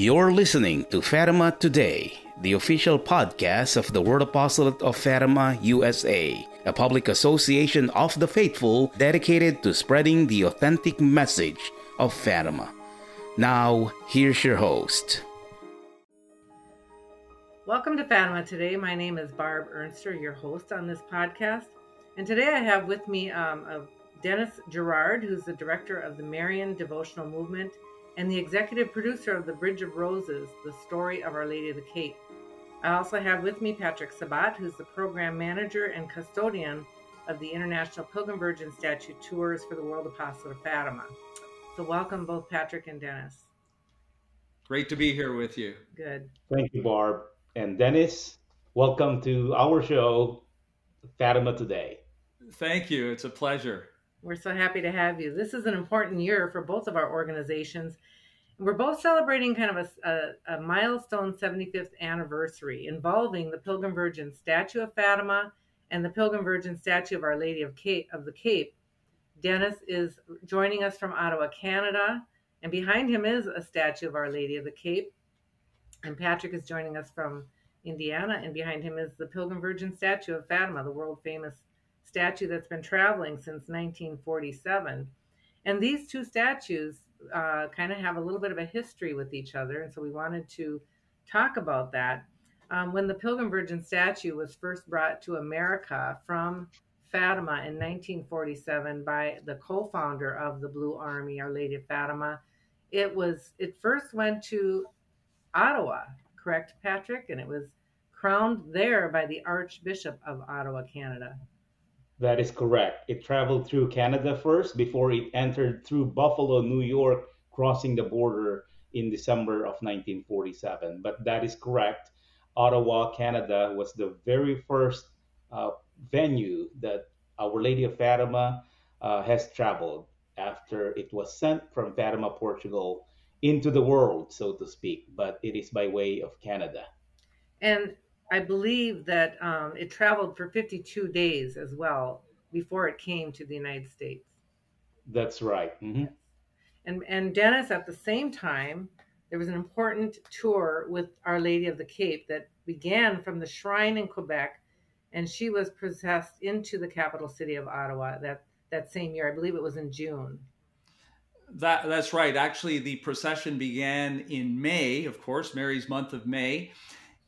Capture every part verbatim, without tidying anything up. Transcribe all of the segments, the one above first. You're listening to Fatima Today, the official podcast of the World Apostolate of Fatima, U S A, a public association of the faithful dedicated to spreading the authentic message of Fatima. Now, here's your host. Welcome to Fatima Today. My name is Barb Ernster, your host on this podcast. And today I have with me um, a Dennis Gerard, who's the director of the Marian Devotional Movement and the executive producer of The Bridge of Roses, the story of Our Lady of the Cape. I also have with me Patrick Sabat, who's the program manager and custodian of the International Pilgrim Virgin Statue Tours for the World Apostolate of Fatima. So welcome both Patrick and Dennis. Great to be here with you. Good. Thank you, Barb. And Dennis, welcome to our show, Fatima Today. Thank you. It's a pleasure. We're so happy to have you. This is an important year for both of our organizations. We're both celebrating kind of a, a, a milestone seventy-fifth anniversary involving the Pilgrim Virgin Statue of Fatima and the Pilgrim Virgin Statue of Our Lady of, Cape, of the Cape. Dennis is joining us from Ottawa, Canada, and behind him is a statue of Our Lady of the Cape. And Patrick is joining us from Indiana, and behind him is the Pilgrim Virgin Statue of Fatima, the world-famous statue that's been traveling since nineteen forty-seven. And these two statues uh, kind of have a little bit of a history with each other, and so we wanted to talk about that. Um, when the Pilgrim Virgin statue was first brought to America from Fatima in nineteen forty-seven by the co-founder of the Blue Army, Our Lady of Fatima, it was it first went to Ottawa, correct, Patrick? And it was crowned there by the Archbishop of Ottawa, Canada. That is correct. It traveled through Canada first before it entered through Buffalo, New York, crossing the border in December of nineteen forty-seven. But that is correct. Ottawa, Canada was the very first uh, venue that Our Lady of Fatima uh, has traveled after it was sent from Fatima, Portugal, into the world, so to speak. But it is by way of Canada. And I believe that um, it traveled for fifty-two days as well before it came to the United States. That's right. Mm-hmm. And and Dennis, at the same time, there was an important tour with Our Lady of the Cape that began from the shrine in Quebec, and she was processed into the capital city of Ottawa that, that same year. I believe it was in June. That That's right. Actually, the procession began in May, of course, Mary's month of May.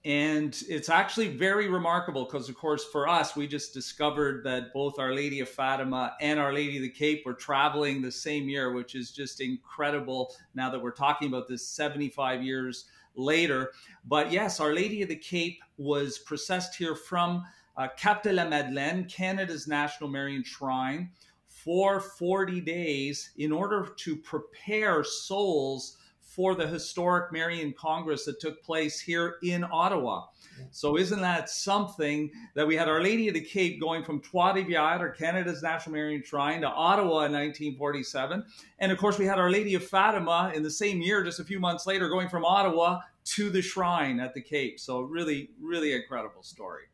And it's actually very remarkable because, of course, for us, we just discovered that both Our Lady of Fatima and Our Lady of the Cape were traveling the same year, which is just incredible now that we're talking about this seventy-five years later. But yes, Our Lady of the Cape was processed here from uh, Cap de la Madeleine, Canada's National Marian Shrine, for forty days in order to prepare souls for the historic Marian Congress that took place here in Ottawa. So isn't that something that we had Our Lady of the Cape going from Trois-Rivières, or Canada's National Marian Shrine, to Ottawa in nineteen forty-seven. And of course, we had Our Lady of Fatima in the same year, just a few months later, going from Ottawa to the shrine at the Cape. So really, really incredible story.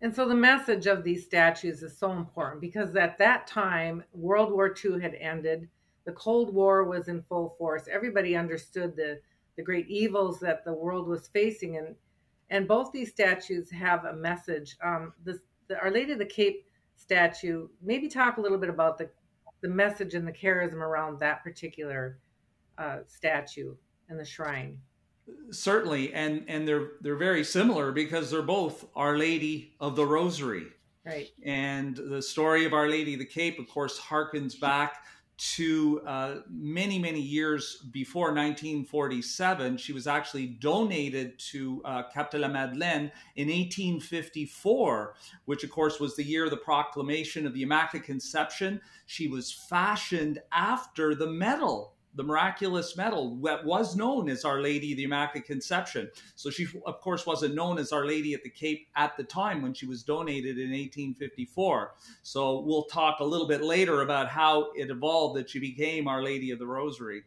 And so the message of these statues is so important because at that time, World War Two had ended. The Cold War was in full force. Everybody understood the, the great evils that the world was facing. And and both these statues have a message. Um, this, the Our Lady of the Cape statue, maybe talk a little bit about the, the message and the charism around that particular uh, statue and the shrine. Certainly. And and they're they're very similar because they're both Our Lady of the Rosary. Right. And the story of Our Lady of the Cape, of course, harkens back to uh, many, many years before nineteen forty-seven. She was actually donated to uh, Cap de la Madeleine in eighteen fifty-four, which of course was the year of the proclamation of the Immaculate Conception. She was fashioned after the medal, the miraculous medal that was known as Our Lady of the Immaculate Conception. So she, of course, wasn't known as Our Lady at the Cape at the time when she was donated in eighteen fifty-four. So we'll talk a little bit later about how it evolved that she became Our Lady of the Rosary.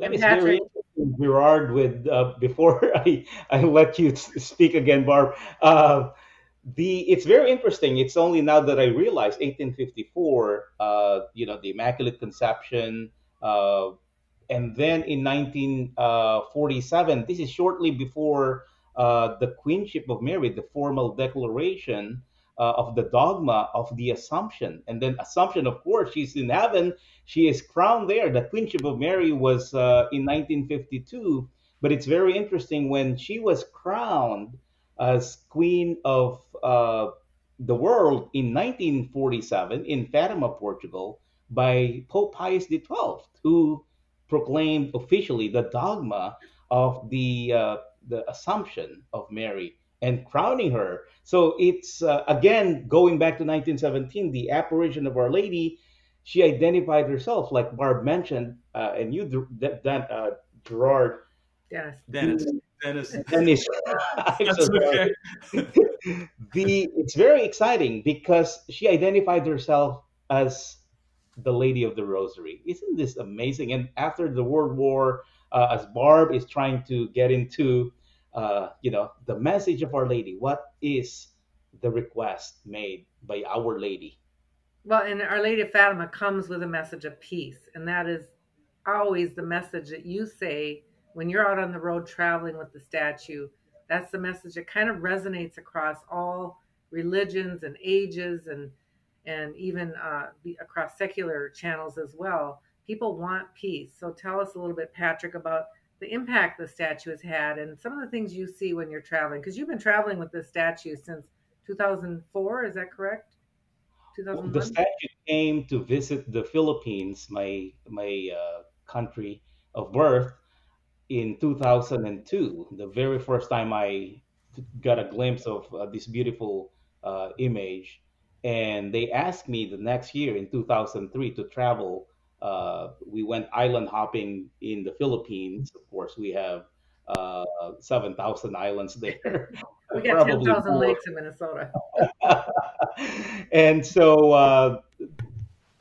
That is very interesting, Gerard, with, uh, before I, I let you speak again, Barb. Uh, The, it's very interesting. It's only now that I realize eighteen fifty-four, uh, you know, the Immaculate Conception, Uh, And then in nineteen forty-seven, this is shortly before uh, the Queenship of Mary, the formal declaration uh, of the dogma of the Assumption. And then Assumption, of course, she's in heaven. She is crowned there. The Queenship of Mary was uh, in nineteen fifty-two. But it's very interesting, when she was crowned as Queen of uh, the World in nineteen forty-seven in Fatima, Portugal, by Pope Pius the twelfth, who proclaimed officially the dogma of the uh, the Assumption of Mary and crowning her. So it's, uh, again, going back to nineteen seventeen, the apparition of Our Lady. She identified herself, like Barb mentioned, uh, and you, that, that uh, Gerard. Dennis. Dennis. The, Dennis. Dennis. That's okay. the, it's very exciting because she identified herself as the Lady of the Rosary. Isn't this amazing? And after the World War, uh, as Barb is trying to get into, uh, you know, the message of Our Lady, what is the request made by Our Lady? Well, and Our Lady of Fatima comes with a message of peace. And that is always the message that you say when you're out on the road traveling with the statue. That's the message that kind of resonates across all religions and ages, and and even uh, across secular channels as well. People want peace. So tell us a little bit, Patrick, about the impact the statue has had and some of the things you see when you're traveling, because you've been traveling with this statue since two thousand four, is that correct? two thousand one? Well, the statue came to visit the Philippines, my, my uh, country of birth, in two thousand two, the very first time I got a glimpse of uh, this beautiful uh, image. And they asked me the next year in two thousand three to travel. Uh, we went island hopping in the Philippines. Of course, we have uh, seven thousand islands there. We got ten thousand lakes in Minnesota. And so uh,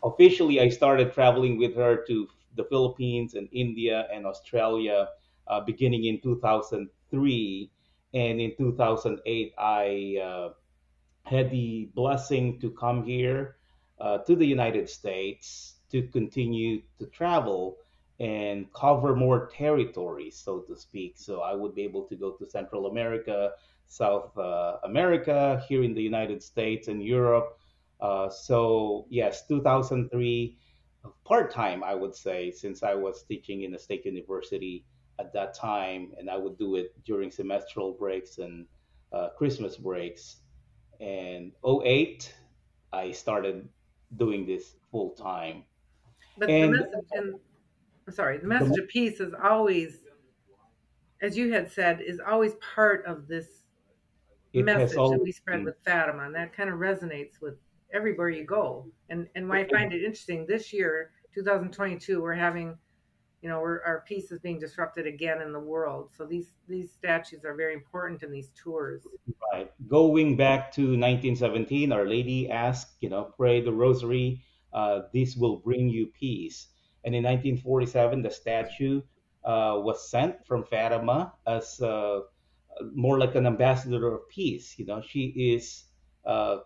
officially I started traveling with her to the Philippines and India and Australia uh, beginning in two thousand three. And in two thousand eight, I... Uh, had the blessing to come here uh, to the United States to continue to travel and cover more territories, so to speak. So I would be able to go to Central America, South uh, America, here in the United States and Europe. Uh, so yes, two thousand three, part-time, I would say, since I was teaching in a state university at that time, and I would do it during semestral breaks and uh, Christmas breaks. And oh eight, I started doing this full time. But and, the message, and I'm sorry, the message the, of peace is always, as you had said, is always part of this message always, that we spread with Fatima, and that kind of resonates with everywhere you go. And and why I find it interesting, this year, two thousand twenty-two, we're having, you know, we're, our peace is being disrupted again in the world. So these these statues are very important in these tours. Right. Going back to nineteen seventeen, Our Lady asked, you know, pray the Rosary. Uh, this will bring you peace. And in nineteen forty-seven, the statue uh, was sent from Fatima as uh, more like an ambassador of peace. You know, she is uh,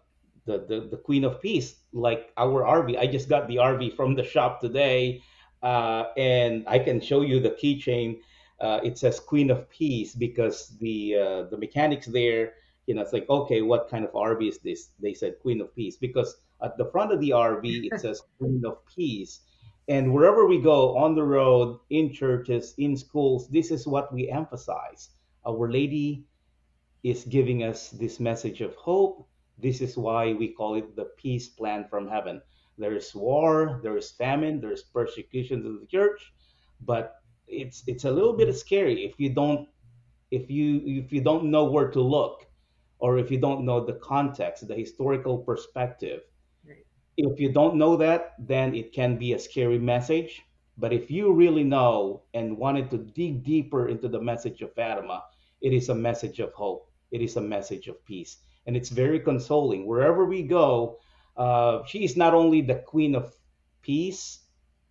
the, the the Queen of Peace, like our R V. I just got the R V from the shop today. Uh, and I can show you the keychain. Uh, it says Queen of Peace because the uh, the mechanics there, you know, it's like, okay, what kind of R V is this? They said Queen of Peace because at the front of the R V, it says Queen of Peace. And wherever we go, on the road, in churches, in schools, this is what we emphasize. Our Lady is giving us this message of hope. This is why we call it the peace plan from heaven. There is war, there is famine, there is persecution of the church, but it's it's a little bit scary if you don't if you if you don't know where to look, or if you don't know the context, the historical perspective. Right. If you don't know that, then it can be a scary message. But if you really know and wanted to dig deeper into the message of Fatima, it is a message of hope. It is a message of peace, and it's very consoling wherever we go. Uh, she is not only the Queen of Peace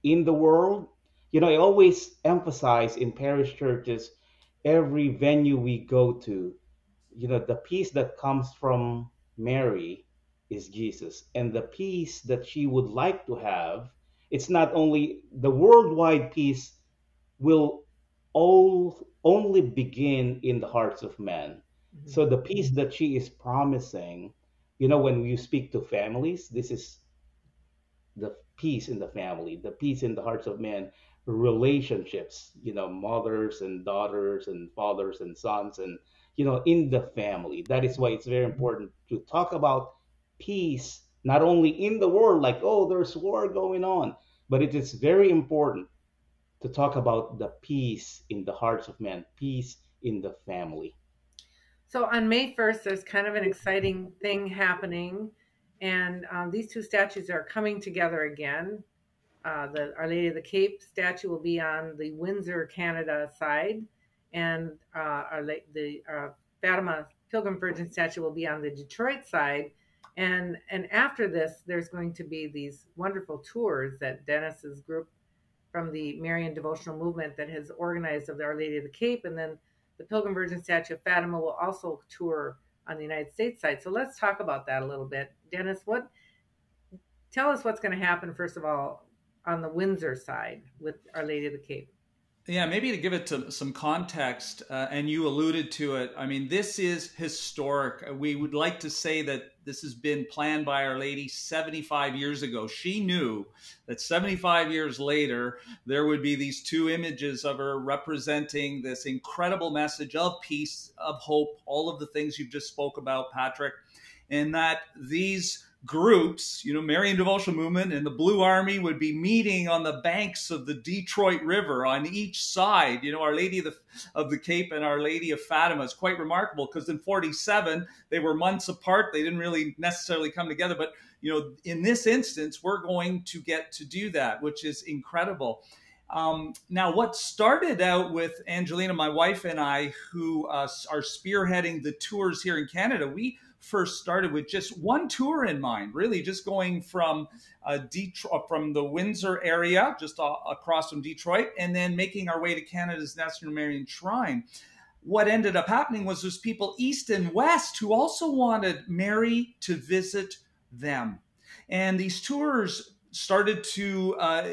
in the world. You know, I always emphasize in parish churches, every venue we go to, you know, the peace that comes from Mary is Jesus. And the peace that she would like to have, it's not only the worldwide peace will all only begin in the hearts of men. Mm-hmm. So the peace that she is promising, you know, when you speak to families, this is the peace in the family, the peace in the hearts of men, relationships, you know, mothers and daughters and fathers and sons and, you know, in the family. That is why it's very important to talk about peace, not only in the world, like, oh, there's war going on, but it is very important to talk about the peace in the hearts of men, peace in the family. So on May first, there's kind of an exciting thing happening. And um, these two statues are coming together again. Uh, the Our Lady of the Cape statue will be on the Windsor, Canada side. And uh, our, the uh, Fatima Pilgrim Virgin statue will be on the Detroit side. And and after this, there's going to be these wonderful tours that Dennis's group from the Marian Devotional Movement that has organized of the Our Lady of the Cape. And then the Pilgrim Virgin statue of Fatima will also tour on the United States side. So let's talk about that a little bit. Dennis, what tell us what's going to happen, first of all, on the Windsor side with Our Lady of the Cape. Yeah, maybe to give it to some context, uh, and you alluded to it, I mean, this is historic. We would like to say that this has been planned by Our Lady seventy-five years ago. She knew that seventy-five years later, there would be these two images of her representing this incredible message of peace, of hope, all of the things you just spoke about, Patrick, and that these groups, you know, Marian Devotional Movement and the Blue Army would be meeting on the banks of the Detroit River on each side, you know, Our Lady of the, of the Cape and Our Lady of Fatima. It's quite remarkable because in forty-seven, they were months apart. They didn't really necessarily come together. But, you know, in this instance, we're going to get to do that, which is incredible. Um, now, what started out with Angelina, my wife, and I, who uh, are spearheading the tours here in Canada, we first started with just one tour in mind, really just going from uh, Detroit, from the Windsor area, just uh, across from Detroit, and then making our way to Canada's National Marian Shrine. What ended up happening was there's people east and west who also wanted Mary to visit them. And these tours started to uh,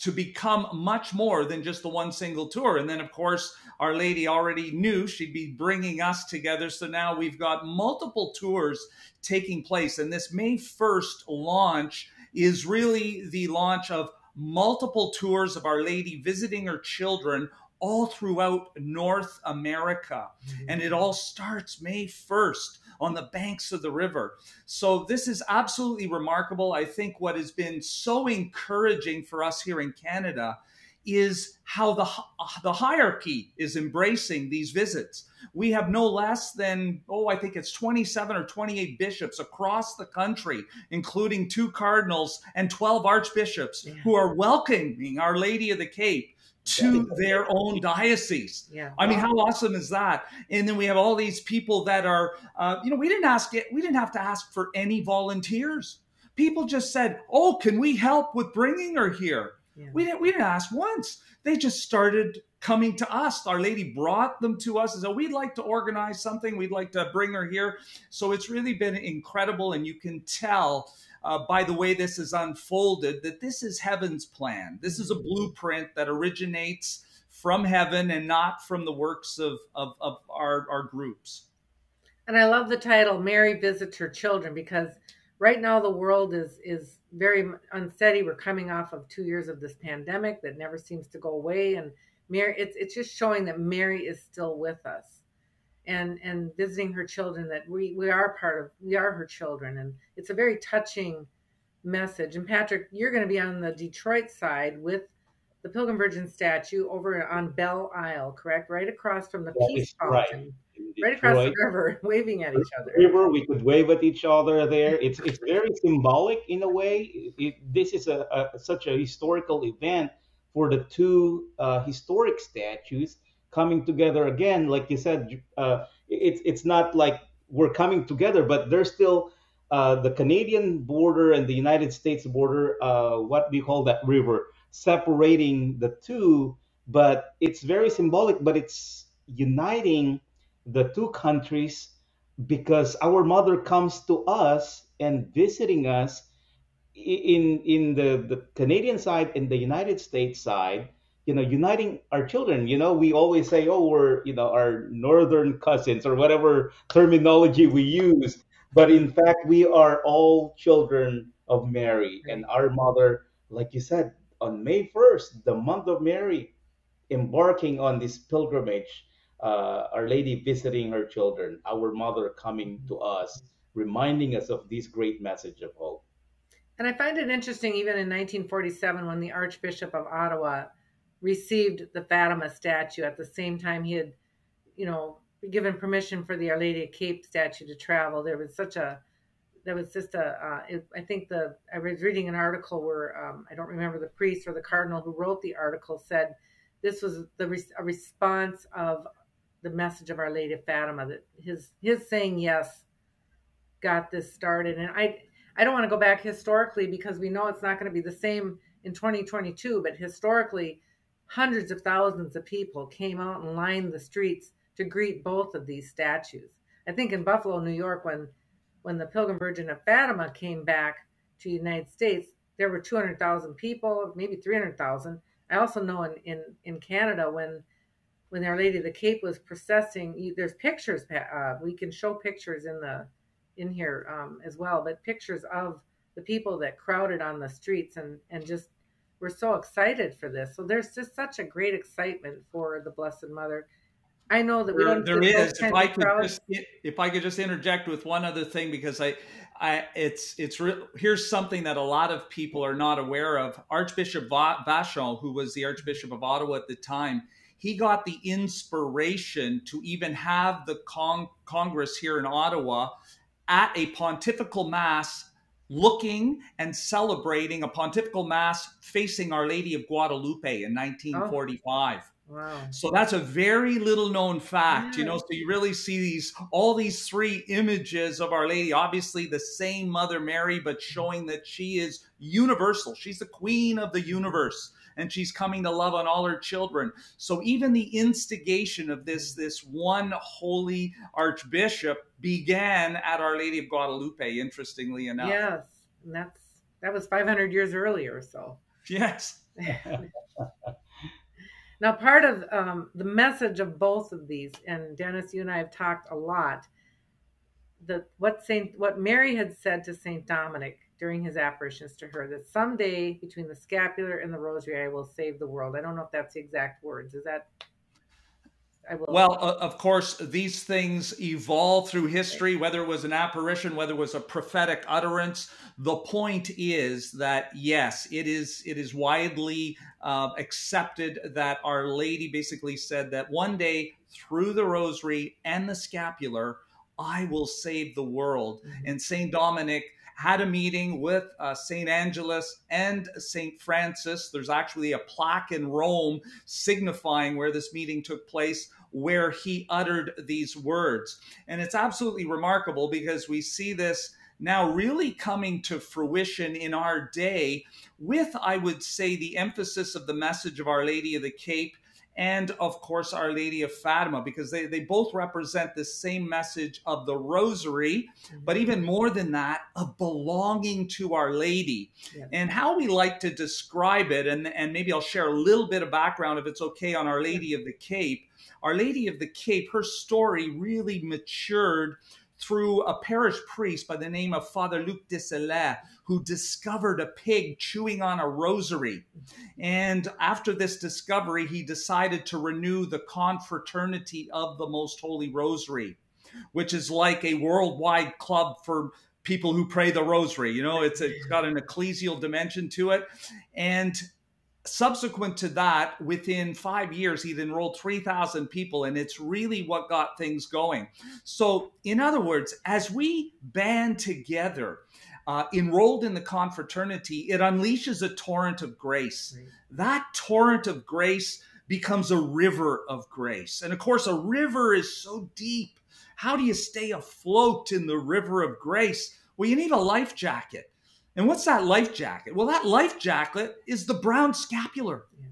to become much more than just the one single tour. And then, of course, Our Lady already knew she'd be bringing us together. So now we've got multiple tours taking place. And this May first launch is really the launch of multiple tours of Our Lady visiting her children all throughout North America. Mm-hmm. And it all starts May first on the banks of the river. So this is absolutely remarkable. I think what has been so encouraging for us here in Canada is how the the hierarchy is embracing these visits. We have no less than, oh, I think it's twenty-seven or twenty-eight bishops across the country, including two cardinals and twelve archbishops, yeah, who are welcoming Our Lady of the Cape to their own diocese. Yeah. I mean, how awesome is that? And then we have all these people that are, uh, you know, we didn't ask it. We didn't have to ask for any volunteers. People just said, oh, can we help with bringing her here? Yeah. We didn't, we didn't ask once. They just started coming to us. Our Lady brought them to us and said, we'd like to organize something. We'd like to bring her here. So it's really been incredible. And you can tell Uh, by the way this is unfolded, that this is heaven's plan. This is a blueprint that originates from heaven and not from the works of, of, of our, our groups. And I love the title, Mary Visits Her Children, because right now the world is, is very unsteady. We're coming off of two years of this pandemic that never seems to go away. And Mary, it's, it's just showing that Mary is still with us. And, and visiting her children, that we, we are part of, we are her children. And it's a very touching message. And Patrick, you're going to be on the Detroit side with the Pilgrim Virgin statue over on Belle Isle, correct? Right across from the that Peace Fountain, right, right across the river, waving at each other. River, we could wave at each other there. It's it's very symbolic in a way. It, this is a, a such a historical event for the two uh, historic statues coming together again. Like you said, uh, it's it's not like we're coming together, but there's still uh, the Canadian border and the United States border, uh, what do you call that river, separating the two, but it's very symbolic, but it's uniting the two countries because our mother comes to us and visiting us in in the, the Canadian side and the United States side you know, uniting our children. You know, we always say, oh, we're, you know, our northern cousins or whatever terminology we use. But in fact, we are all children of Mary. And our mother, like you said, on May first, the month of Mary, embarking on this pilgrimage, uh, Our Lady visiting her children, our mother coming to us, reminding us of this great message of hope. And I find it interesting, even in nineteen forty-seven, when the Archbishop of Ottawa received the Fatima statue at the same time he had, you know, given permission for the Our Lady of Cape statue to travel. There was such a, there was just a, uh, it, I think the, I was reading an article where, um, I don't remember the priest or the cardinal who wrote the article said, this was the re- a response of the message of Our Lady of Fatima, that his, his saying yes got this started. And I, I don't want to go back historically because we know it's not going to be the same in twenty twenty-two, but historically, hundreds of thousands of people came out and lined the streets to greet both of these statues. I think in Buffalo, New York, when when the Pilgrim Virgin of Fatima came back to the United States, there were two hundred thousand people, maybe three hundred thousand. I also know in, in, in Canada, when when Our Lady of the Cape was processing, there's pictures, uh, we can show pictures in the in here um, as well, but pictures of the people that crowded on the streets and, and just were so excited for this. So there's just such a great excitement for the Blessed Mother. I know that we don't there is. If I could just, if I could just interject with one other thing, because I, I, it's it's re- here's something that a lot of people are not aware of. Archbishop Vachon, who was the Archbishop of Ottawa at the time, he got the inspiration to even have the con- Congress here in Ottawa at a pontifical mass, looking and celebrating a pontifical mass facing Our Lady of Guadalupe in nineteen forty-five. Oh. Wow. So that's a very little known fact, yeah. You know, so you really see these, all these three images of Our Lady, obviously the same Mother Mary, but showing that she is universal. She's the queen of the universe and she's coming to love on all her children. So even the instigation of this, this one holy archbishop began at Our Lady of Guadalupe, interestingly enough. Yes. And that's, that was five hundred years earlier. So yes. Now, part of um, the message of both of these, and Dennis, you and I have talked a lot, that what Saint, what Mary had said to Saint Dominic during his apparitions to her, that someday between the scapular and the rosary, I will save the world. I don't know if that's the exact words. Is that? I will. Well, uh, of course, these things evolve through history, whether it was an apparition, whether it was a prophetic utterance. The point is that, yes, it is it is widely uh, accepted that Our Lady basically said that one day through the rosary and the scapular, I will save the world. Mm-hmm. And Saint Dominic had a meeting with uh, Saint Angelus and Saint Francis. There's actually a plaque in Rome signifying where this meeting took place, where he uttered these words. And it's absolutely remarkable because we see this now really coming to fruition in our day with, I would say, the emphasis of the message of Our Lady of the Cape and, of course, Our Lady of Fatima, because they, they both represent the same message of the rosary, but even more than that, of belonging to Our Lady. Yeah. And how we like to describe it, and, and maybe I'll share a little bit of background, if it's okay, on Our Lady of the Cape. Our Lady of the Cape, her story really matured through a parish priest by the name of Father Luc Desselets, who discovered a pig chewing on a rosary. And after this discovery, he decided to renew the Confraternity of the Most Holy Rosary, which is like a worldwide club for people who pray the rosary. You know, it's, it's got an ecclesial dimension to it. And subsequent to that, within five years, he'd enrolled three thousand people, and it's really what got things going. So, in other words, as we band together, uh, enrolled in the Confraternity, it unleashes a torrent of grace. Right. That torrent of grace becomes a river of grace. And, of course, a river is so deep. How do you stay afloat in the river of grace? Well, you need a life jacket. And what's that life jacket? Well, that life jacket is the brown scapular. Yeah.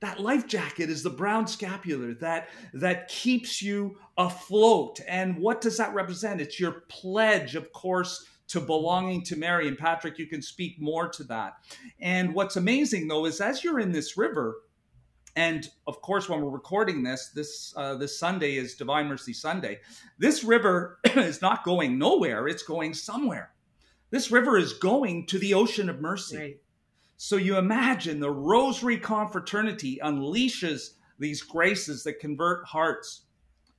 That life jacket is the brown scapular that, that keeps you afloat. And what does that represent? It's your pledge, of course, to belonging to Mary. And Patrick, you can speak more to that. And what's amazing, though, is as you're in this river, And of course, when we're recording this, this uh, this Sunday is Divine Mercy Sunday. This river is not going nowhere. It's going somewhere. This river is going to the ocean of mercy. Right. So you imagine the Rosary Confraternity unleashes these graces that convert hearts.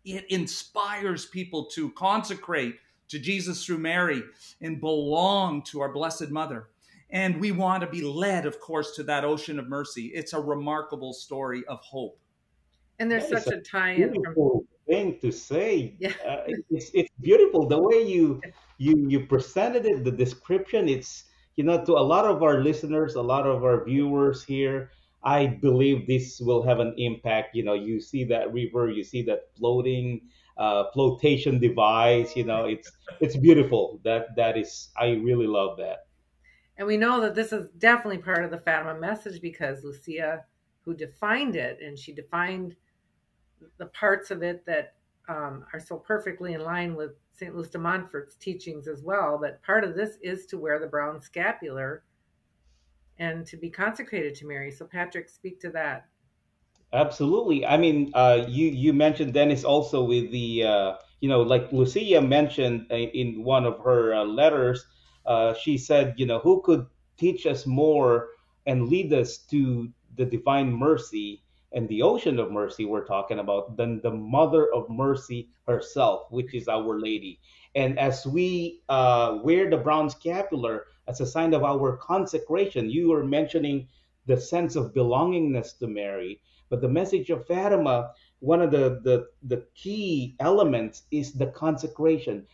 It inspires people to consecrate to Jesus through Mary and belong to our Blessed Mother. And we want to be led, of course, to that ocean of mercy. It's a remarkable story of hope. And there's that such a, a tie-in. Beautiful from... thing to say. Yeah. Uh, it's, it's beautiful the way you you you presented it, the description. It's, you know, to a lot of our listeners, a lot of our viewers here, I believe this will have an impact. You know, you see that river, you see that floating uh, flotation device. You know, it's it's beautiful. That that is, I really love that. And we know that this is definitely part of the Fatima message because Lucia, who defined it, and she defined the parts of it that um, are so perfectly in line with Saint Louis de Montfort's teachings as well, that part of this is to wear the brown scapular and to be consecrated to Mary. So Patrick, speak to that. Absolutely. I mean, uh, you, you mentioned Dennis also with the, uh, you know, like Lucia mentioned in one of her uh, letters, Uh, she said, you know, who could teach us more and lead us to the divine mercy and the ocean of mercy we're talking about than the Mother of Mercy herself, which is Our Lady. And as we uh, wear the brown scapular as a sign of our consecration, you were mentioning the sense of belongingness to Mary. But the message of Fatima, one of the, the, the key elements is the consecration.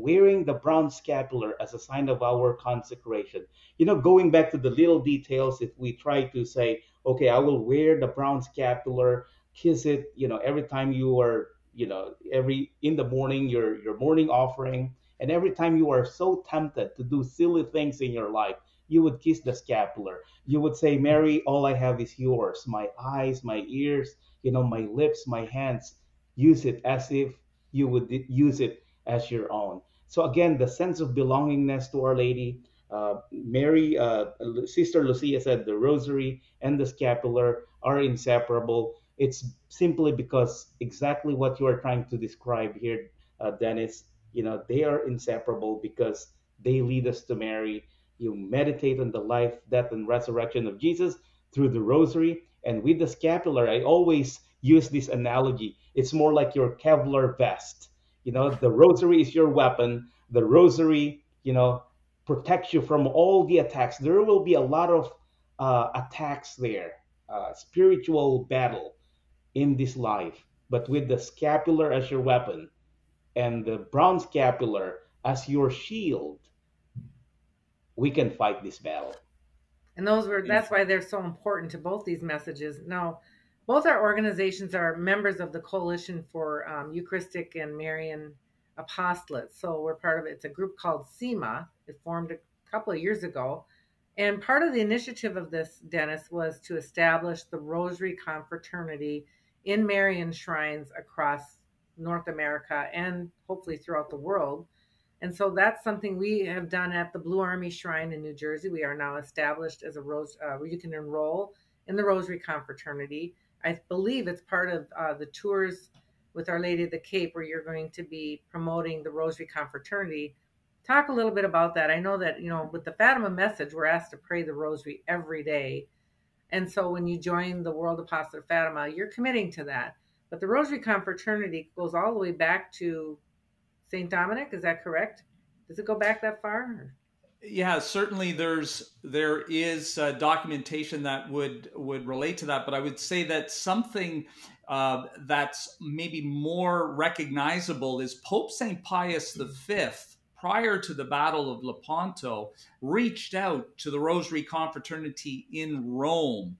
Wearing the brown scapular as a sign of our consecration. You know, going back to the little details, if we try to say, okay, I will wear the brown scapular, kiss it, you know, every time you are, you know, every in the morning, your, your morning offering, and every time you are so tempted to do silly things in your life, you would kiss the scapular. You would say, Mary, all I have is yours, my eyes, my ears, you know, my lips, my hands. Use it as if you would use it as your own. So again, the sense of belongingness to Our Lady, uh, Mary, uh, Sister Lucia said the rosary and the scapular are inseparable. It's simply because exactly what you are trying to describe here, uh, Dennis, you know, they are inseparable because they lead us to Mary. You meditate on the life, death, and resurrection of Jesus through the rosary. And with the scapular, I always use this analogy. It's more like your Kevlar vest. You know, the rosary is your weapon. The rosary, you know, protects you from all the attacks. There will be a lot of uh, attacks there, uh, spiritual battle in this life. But with the scapular as your weapon and the brown scapular as your shield, we can fight this battle. And those were, that's why they're so important to both these messages. Now, both our organizations are members of the Coalition for um, Eucharistic and Marian Apostolate. So we're part of it. It's a group called SEMA. It formed a couple of years ago. And part of the initiative of this, Dennis, was to establish the Rosary Confraternity in Marian shrines across North America and hopefully throughout the world. And so that's something we have done at the Blue Army Shrine in New Jersey. We are now established as a rose, uh, where you can enroll in the Rosary Confraternity. I believe it's part of uh, the tours with Our Lady of the Cape where you're going to be promoting the Rosary Confraternity. Talk a little bit about that. I know that, you know, with the Fatima message, we're asked to pray the Rosary every day. And so when you join the World Apostolate of Fatima, you're committing to that. But the Rosary Confraternity goes all the way back to Saint Dominic. Is that correct? Does it go back that far? Or? Yeah, certainly there's there is uh, documentation that would would relate to that, but I would say that something uh, that's maybe more recognizable is Pope Saint Pius the Fifth, prior to the Battle of Lepanto, reached out to the Rosary Confraternity in Rome.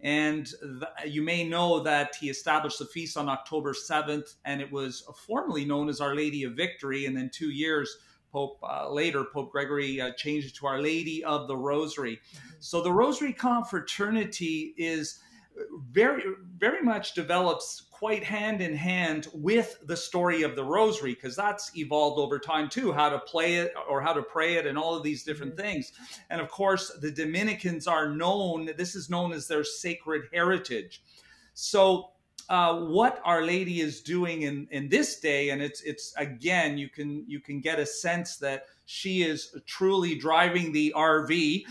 And th- you may know that he established the feast on October seventh, and it was formerly known as Our Lady of Victory, and then two years Pope, uh, later, Pope Gregory uh, changed it to Our Lady of the Rosary. So the Rosary Confraternity is very, very much develops quite hand in hand with the story of the Rosary, because that's evolved over time too, how to play it or how to pray it and all of these different things. And of course, the Dominicans are known, this is known as their sacred heritage. So uh, what Our Lady is doing in, in this day, and it's, it's again, you can, you can get a sense that she is truly driving the R V.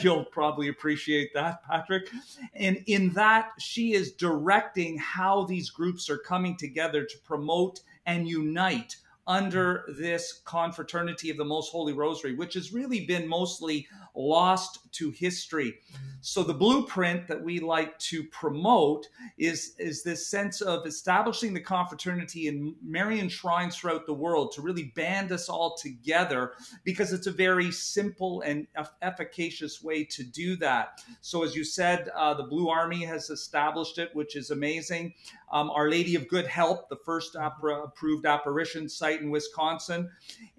You'll probably appreciate that, Patrick. And in that, she is directing how these groups are coming together to promote and unite under this confraternity of the Most Holy Rosary, which has really been mostly lost to history. So the blueprint that we like to promote is, is this sense of establishing the confraternity in Marian shrines throughout the world to really band us all together, because it's a very simple and efficacious way to do that. So as you said, uh, the Blue Army has established it, which is amazing. Um, Our Lady of Good Help, the first appra- approved apparition site in Wisconsin.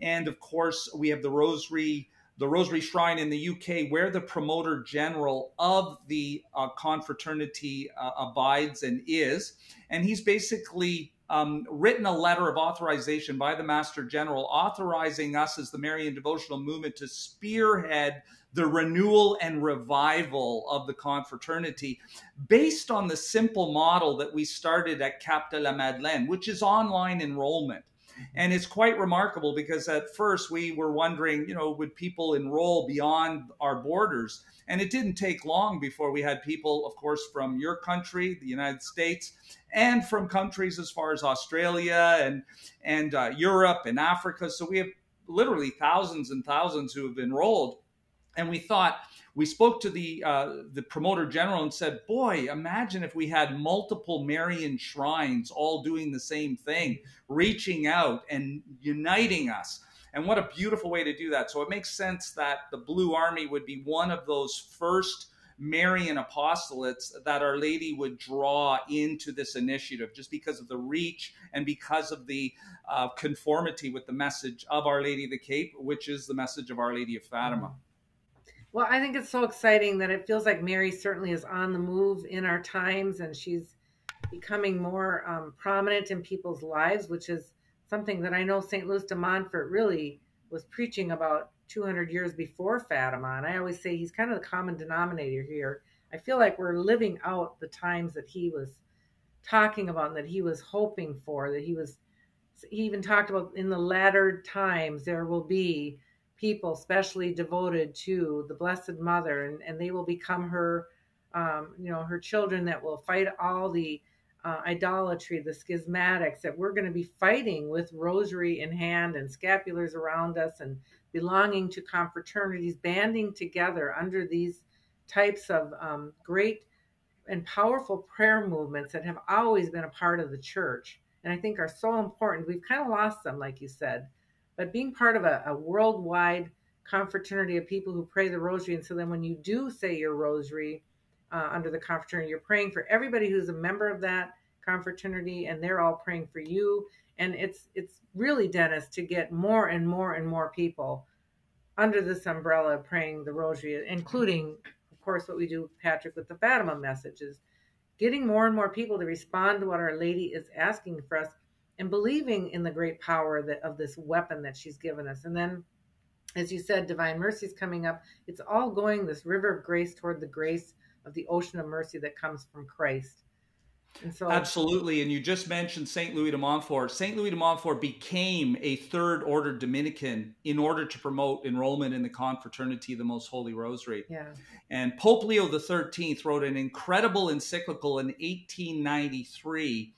And of course, we have the Rosary the Rosary Shrine in the U K, where the promoter general of the uh, confraternity uh, abides and is. And he's basically um, written a letter of authorization by the Master General, authorizing us as the Marian Devotional Movement to spearhead the renewal and revival of the confraternity based on the simple model that we started at Cap de la Madeleine, which is online enrollment. And it's quite remarkable, because at first we were wondering, you know, would people enroll beyond our borders? And it didn't take long before we had people, of course, from your country, the United States, and from countries as far as Australia and and uh, Europe and Africa. So we have literally thousands and thousands who have enrolled. And we thought, we spoke to the uh, the promoter general and said, boy, imagine if we had multiple Marian shrines all doing the same thing, reaching out and uniting us. And what a beautiful way to do that. So it makes sense that the Blue Army would be one of those first Marian apostolates that Our Lady would draw into this initiative, just because of the reach and because of the uh, conformity with the message of Our Lady of the Cape, which is the message of Our Lady of Fatima. Mm-hmm. Well, I think it's so exciting that it feels like Mary certainly is on the move in our times, and she's becoming more um, prominent in people's lives, which is something that I know Saint Louis de Montfort really was preaching about two hundred years before Fatima. And I always say he's kind of the common denominator here. I feel like we're living out the times that he was talking about and that he was hoping for, that he was, he even talked about in the latter times there will be people specially devoted to the Blessed Mother, and, and they will become her, um, you know, her children that will fight all the uh, idolatry, the schismatics that we're going to be fighting with rosary in hand and scapulars around us and belonging to confraternities, banding together under these types of um, great and powerful prayer movements that have always been a part of the church and I think are so important. We've kind of lost them, like you said. But being part of a, a worldwide confraternity of people who pray the rosary, and so then when you do say your rosary uh, under the confraternity, you're praying for everybody who's a member of that confraternity, and they're all praying for you. And it's it's really, Dennis, to get more and more and more people under this umbrella of praying the rosary, including, of course, what we do, Patrick, with the Fatima messages, getting more and more people to respond to what Our Lady is asking for us, and believing in the great power that, of this weapon that she's given us. And then, as you said, Divine Mercy's coming up. It's all going, this river of grace, toward the grace of the ocean of mercy that comes from Christ. And so, absolutely. And you just mentioned Saint Louis de Montfort. Saint Louis de Montfort became a third order Dominican in order to promote enrollment in the Confraternity of the Most Holy Rosary. Yeah. And Pope Leo the thirteenth wrote an incredible encyclical in eighteen ninety-three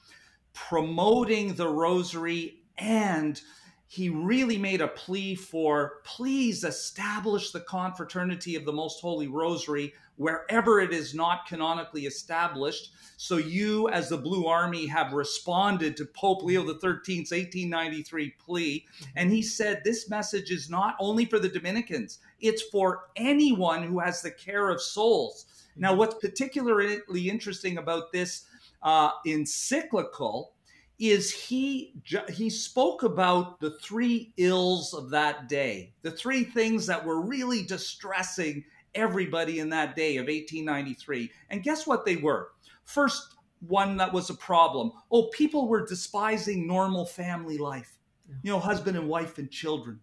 promoting the rosary, and he really made a plea for, please establish the Confraternity of the Most Holy Rosary wherever it is not canonically established. So you, as the Blue Army, have responded to Pope Leo the thirteenth's eighteen ninety-three plea. And he said, this message is not only for the Dominicans, it's for anyone who has the care of souls. Now, what's particularly interesting about this Uh, encyclical is he he spoke about the three ills of that day, the three things that were really distressing everybody in that day of eighteen ninety-three. And guess what they were? First one that was a problem. Oh, people were despising normal family life, you know, husband and wife and children.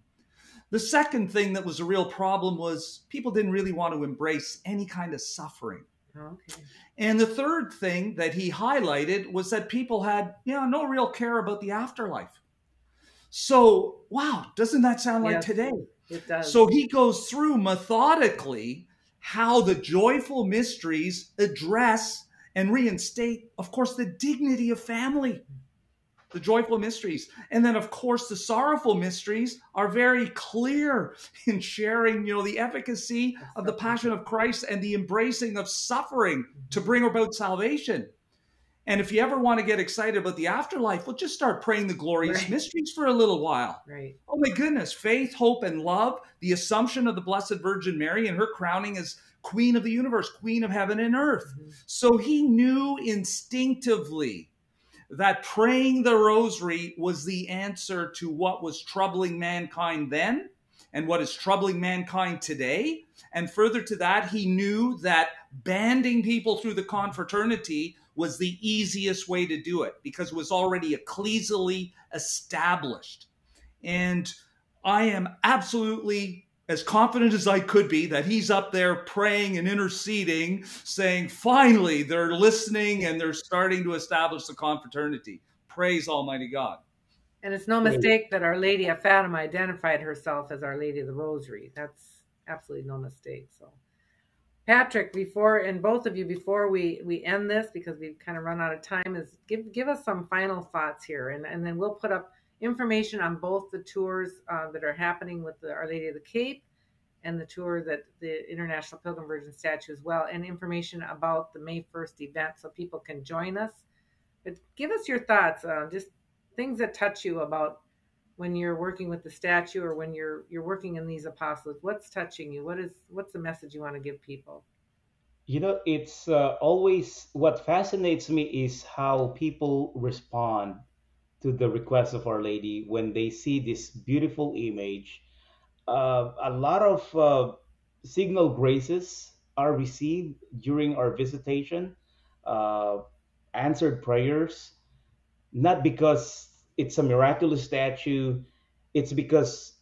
The second thing that was a real problem was people didn't really want to embrace any kind of suffering. Okay. And the third thing that he highlighted was that people had, you know, no real care about the afterlife. So, wow, doesn't that sound like yes, today? It does. So he goes through methodically how the joyful mysteries address and reinstate, of course, the dignity of family, the joyful mysteries. And then, of course, the sorrowful mysteries are very clear in sharing, you know, the efficacy of the passion of Christ and the embracing of suffering to bring about salvation. And if you ever want to get excited about the afterlife, well, just start praying the glorious right. mysteries for a little while. Right. Oh, my goodness. Faith, hope, and love, the assumption of the Blessed Virgin Mary and her crowning as Queen of the universe, Queen of heaven and earth. Mm-hmm. So he knew instinctively that praying the rosary was the answer to what was troubling mankind then and what is troubling mankind today. And further to that, he knew that banding people through the confraternity was the easiest way to do it because it was already ecclesially established. And I am absolutely as confident as I could be that he's up there praying and interceding, saying, finally, they're listening and they're starting to establish the confraternity. Praise Almighty God. And it's no mistake that Our Lady of Fatima identified herself as Our Lady of the Rosary. That's absolutely no mistake. So, Patrick, before, and both of you, before we, we end this, because we've kind of run out of time, is give give us some final thoughts here, and, and then we'll put up information on both the tours uh, that are happening with the Our Lady of the Cape and the tour that the International Pilgrim Virgin Statue as well, and information about the May first event so people can join us. But give us your thoughts, uh, just things that touch you about when you're working with the statue or when you're you're working in these apostolates. What's touching you? What is what's the message you want to give people? You know, it's uh, always what fascinates me is how people respond to the request of Our Lady when they see this beautiful image. Uh, a lot of uh, signal graces are received during our visitation, uh, answered prayers, not because it's a miraculous statue, it's because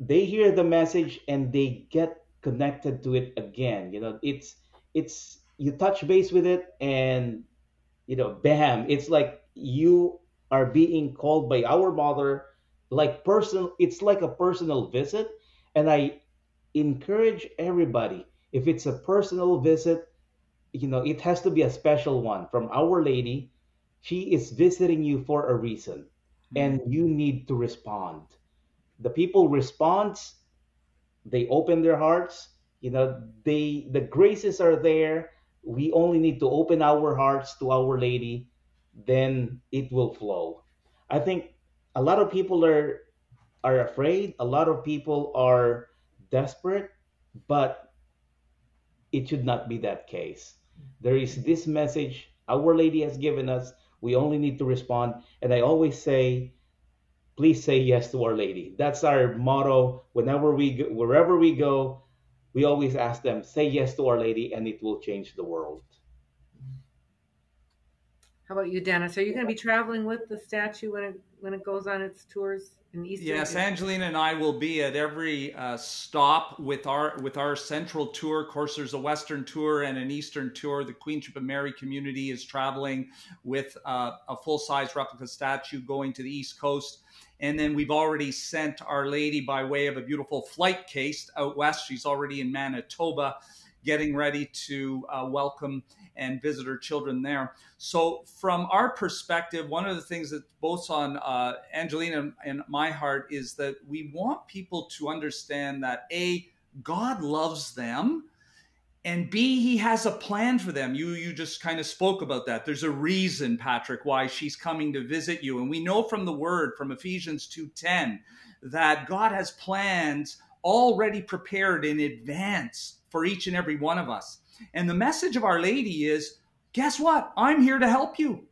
they hear the message and they get connected to it again. You know, it's, it's, you touch base with it and, you know, bam, it's like you are being called by our mother, like personal, it's like a personal visit. And I encourage everybody, if it's a personal visit, you know, it has to be a special one from Our Lady. She is visiting you for a reason, and you need to respond. The people respond, they open their hearts, you know, they, the graces are there. We only need to open our hearts to Our Lady, then it will flow. I think a lot of people are are afraid, a lot of people are desperate, but it should not be that case. There is this message Our Lady has given us. We only need to respond. And I always say, please say yes to Our Lady. That's our motto. Whenever we go, wherever we go, we always ask them, say yes to Our Lady, and it will change the world. How about you, Dennis? Are you going to be traveling with the statue when it when it goes on its tours in Eastern? Yes, Angelina and I will be at every uh, stop with our with our central tour. Of course, there's a Western tour and an Eastern tour. The Queenship of Mary community is traveling with uh, a full-size replica statue going to the East Coast. And then we've already sent Our Lady by way of a beautiful flight case out west. She's already in Manitoba, getting ready to uh, welcome and visit her children there. So from our perspective, one of the things that both on uh, Angelina and my heart is that we want people to understand that A, God loves them, and B, he has a plan for them. You you just kind of spoke about that. There's a reason, Patrick, why she's coming to visit you. And we know from the word, from Ephesians two ten, that God has plans already prepared in advance for each and every one of us. And the message of Our Lady is, guess what? I'm here to help you.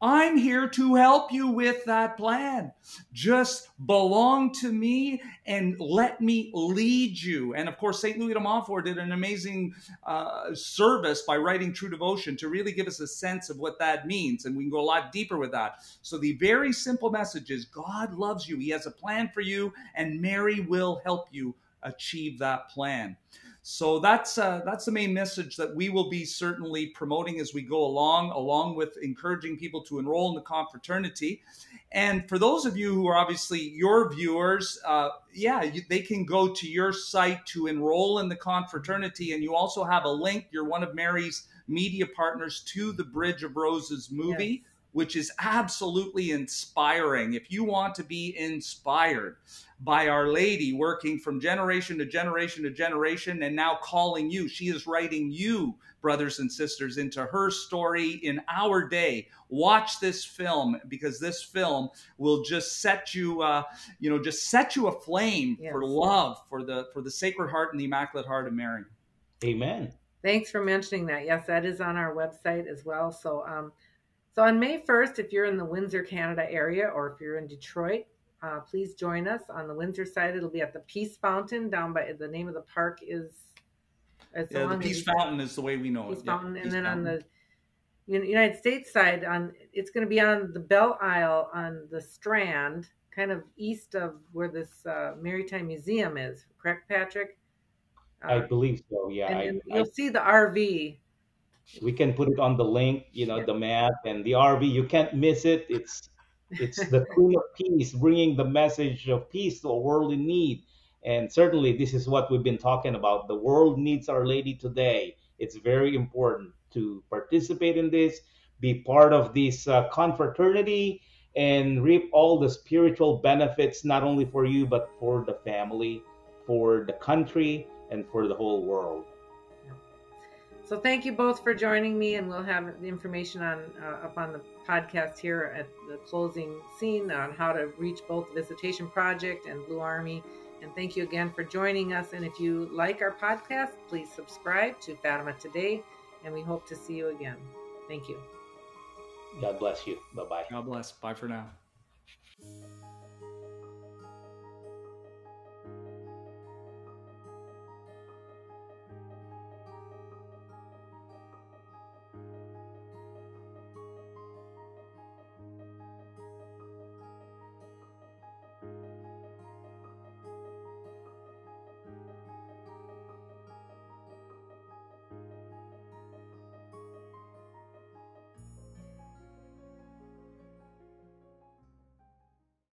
I'm here to help you with that plan. Just belong to me and let me lead you. And of course, Saint Louis de Montfort did an amazing uh, service by writing True Devotion to really give us a sense of what that means. And we can go a lot deeper with that. So the very simple message is God loves you. He has a plan for you, and Mary will help you achieve that plan. So that's uh, that's the main message that we will be certainly promoting as we go along, along with encouraging people to enroll in the confraternity. And for those of you who are obviously your viewers, uh, yeah, you, they can go to your site to enroll in the confraternity. And you also have a link. You're one of Mary's media partners to the Bridge of Roses movie, yes, which is absolutely inspiring. If you want to be inspired by Our Lady working from generation to generation to generation and now calling you. She is writing you, brothers and sisters, into her story in our day. Watch this film, because this film will just set you, uh, you know, just set you aflame, yes, for love, for the for the Sacred Heart and the Immaculate Heart of Mary. Amen. Thanks for mentioning that. Yes, that is on our website as well. So, um, so on May first, if you're in the Windsor, Canada area, or if you're in Detroit, Uh, please join us on the Windsor side. It'll be at the Peace Fountain down by the name of the park is. It's yeah, the Peace Fountain is the way we know it. Peace Fountain, yeah, and Peace then Fountain. On the United States side, on it's going to be on the Belle Isle on the Strand, kind of east of where this uh, Maritime Museum is. Correct, Patrick? Uh, I believe so. Yeah, and, and I, you'll I, see the R V. We can put it on the link. You know, yeah, the map and the R V. You can't miss it. It's. It's the Queen of Peace, bringing the message of peace to a world in need. And certainly this is what we've been talking about. The world needs Our Lady today. It's very important to participate in this, be part of this uh, confraternity, and reap all the spiritual benefits, not only for you, but for the family, for the country, and for the whole world. So thank you both for joining me, and we'll have the information on uh, up on the podcast here at the closing scene on how to reach both Visitation Project and Blue Army. And thank you again for joining us. And if you like our podcast, please subscribe to Fatima Today, and we hope to see you again. Thank you. God bless you. Bye-bye. God bless. Bye for now.